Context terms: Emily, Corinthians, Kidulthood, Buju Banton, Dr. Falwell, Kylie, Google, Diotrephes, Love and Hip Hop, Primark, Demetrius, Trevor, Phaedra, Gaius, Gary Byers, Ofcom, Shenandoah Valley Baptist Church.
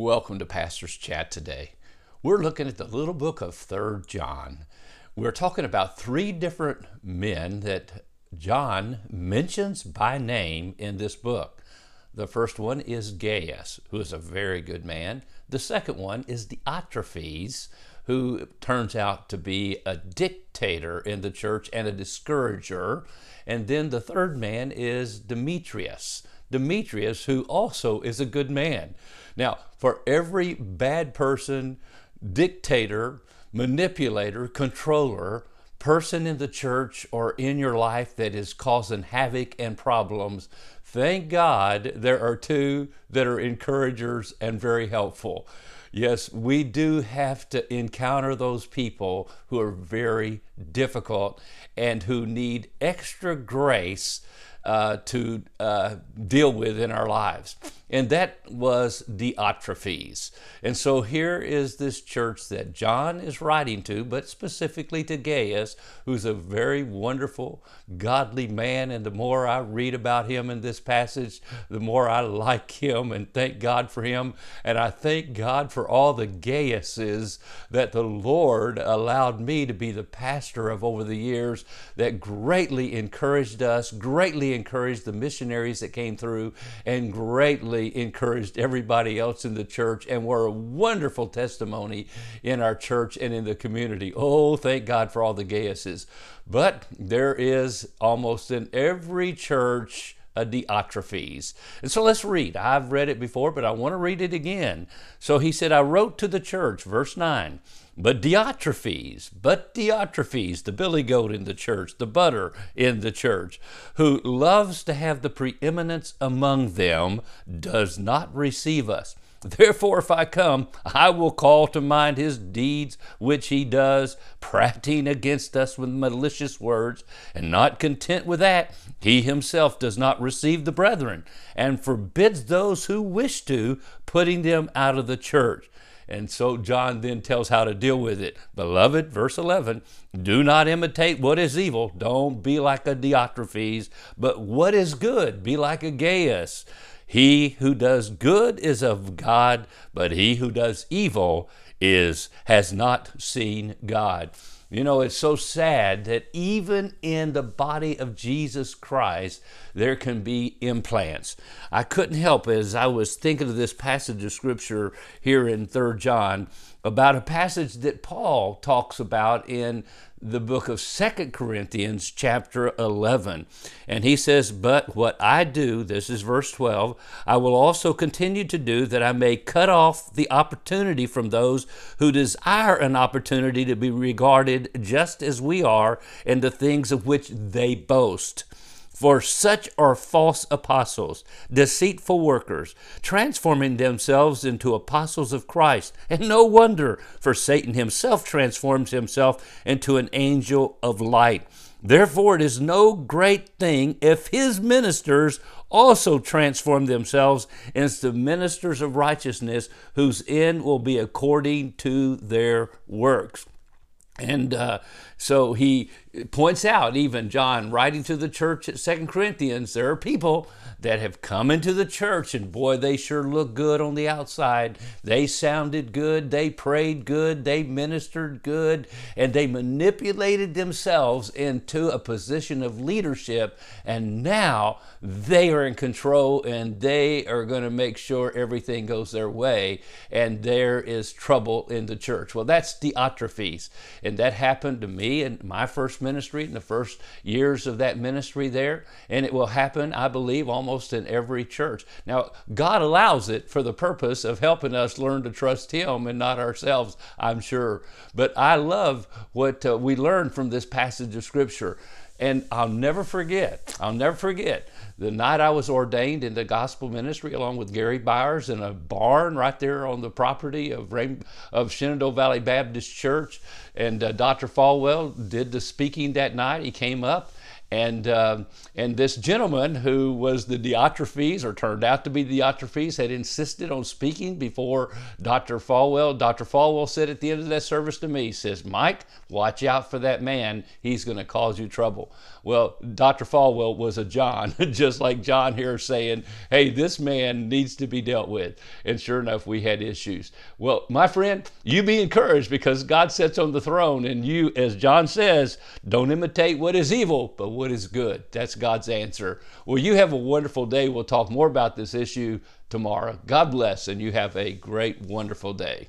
Welcome to Pastor's Chat today. We're looking at the little book of 3 John. We're talking about 3 different men that John mentions by name in this book. The first one is Gaius, who is a very good man. The second one is Diotrephes, who turns out to be a dictator in the church and a discourager. And then the third man is Demetrius. Demetrius, who also is a good man. Now, for every bad person, dictator, manipulator, controller, person in the church or in your life that is causing havoc and problems, thank God there are 2 that are encouragers and very helpful. Yes, we do have to encounter those people who are very difficult and who need extra grace to deal with in our lives. And that was Diotrephes. And so here is this church that John is writing to, but specifically to Gaius, who's a very wonderful, godly man. And the more I read about him in this passage, the more I like him and thank God for him. And I thank God for all the Gaiuses that the Lord allowed me to be the pastor of over the years, that greatly encouraged us, greatly encouraged the missionaries that came through, and greatly encouraged everybody else in the church, and were a wonderful testimony in our church and in the community. Oh, thank God for all the Gaiuses. But there is almost in every church a Diotrephes. And so let's read. I've read it before, but I want to read it again. So he said, I wrote to the church, verse 9, but Diotrephes, the billy goat in the church, the butter in the church, who loves to have the preeminence among them, does not receive us. Therefore, if I come, I will call to mind his deeds which he does, prating against us with malicious words. And not content with that, he himself does not receive the brethren, and forbids those who wish to, putting them out of the church. And so John then tells how to deal with it. Beloved, verse 11, do not imitate what is evil. Don't be like a Diotrephes, but what is good, be like a Gaius. He who does good is of God, but he who does evil has not seen God. You know, it's so sad that even in the body of Jesus Christ, there can be implants. I couldn't help as I was thinking of this passage of scripture here in 3 John about a passage that Paul talks about in the book of 2 Corinthians chapter 11. And he says, but what I do, this is verse 12, I will also continue to do that I may cut off the opportunity from those who desire an opportunity to be regarded just as we are in the things of which they boast. For such are false apostles, deceitful workers, transforming themselves into apostles of Christ. And no wonder, for Satan himself transforms himself into an angel of light. Therefore, it is no great thing if his ministers also transform themselves into ministers of righteousness, whose end will be according to their works. And so he points out, even John writing to the church at 2 Corinthians, there are people that have come into the church, and boy, they sure look good on the outside. They sounded good, they prayed good, they ministered good, and they manipulated themselves into a position of leadership, and now they are in control, and they are going to make sure everything goes their way, and there is trouble in the church. Well, that's Diotrephes, and that happened to me in my first ministry, in the first years of that ministry there, and it will happen, I believe, almost in every church. Now, God allows it for the purpose of helping us learn to trust Him and not ourselves, I'm sure. But I love what we learn from this passage of Scripture. And I'll never forget, the night I was ordained in the gospel ministry along with Gary Byers in a barn right there on the property of Shenandoah Valley Baptist Church. And Dr. Falwell did the speaking that night. He came up And this gentleman, who was the Diotrephes, or turned out to be Diotrephes, had insisted on speaking before Dr. Falwell. Dr. Falwell said at the end of that service to me, he says, "Mike, watch out for that man. He's going to cause you trouble." Well, Dr. Falwell was a John, just like John here saying, "Hey, this man needs to be dealt with." And sure enough, we had issues. Well, my friend, you be encouraged, because God sits on the throne, and you, as John says, don't imitate what is evil, but what is good. That's God's answer. Well, you have a wonderful day. We'll talk more about this issue tomorrow. God bless, and you have a great, wonderful day.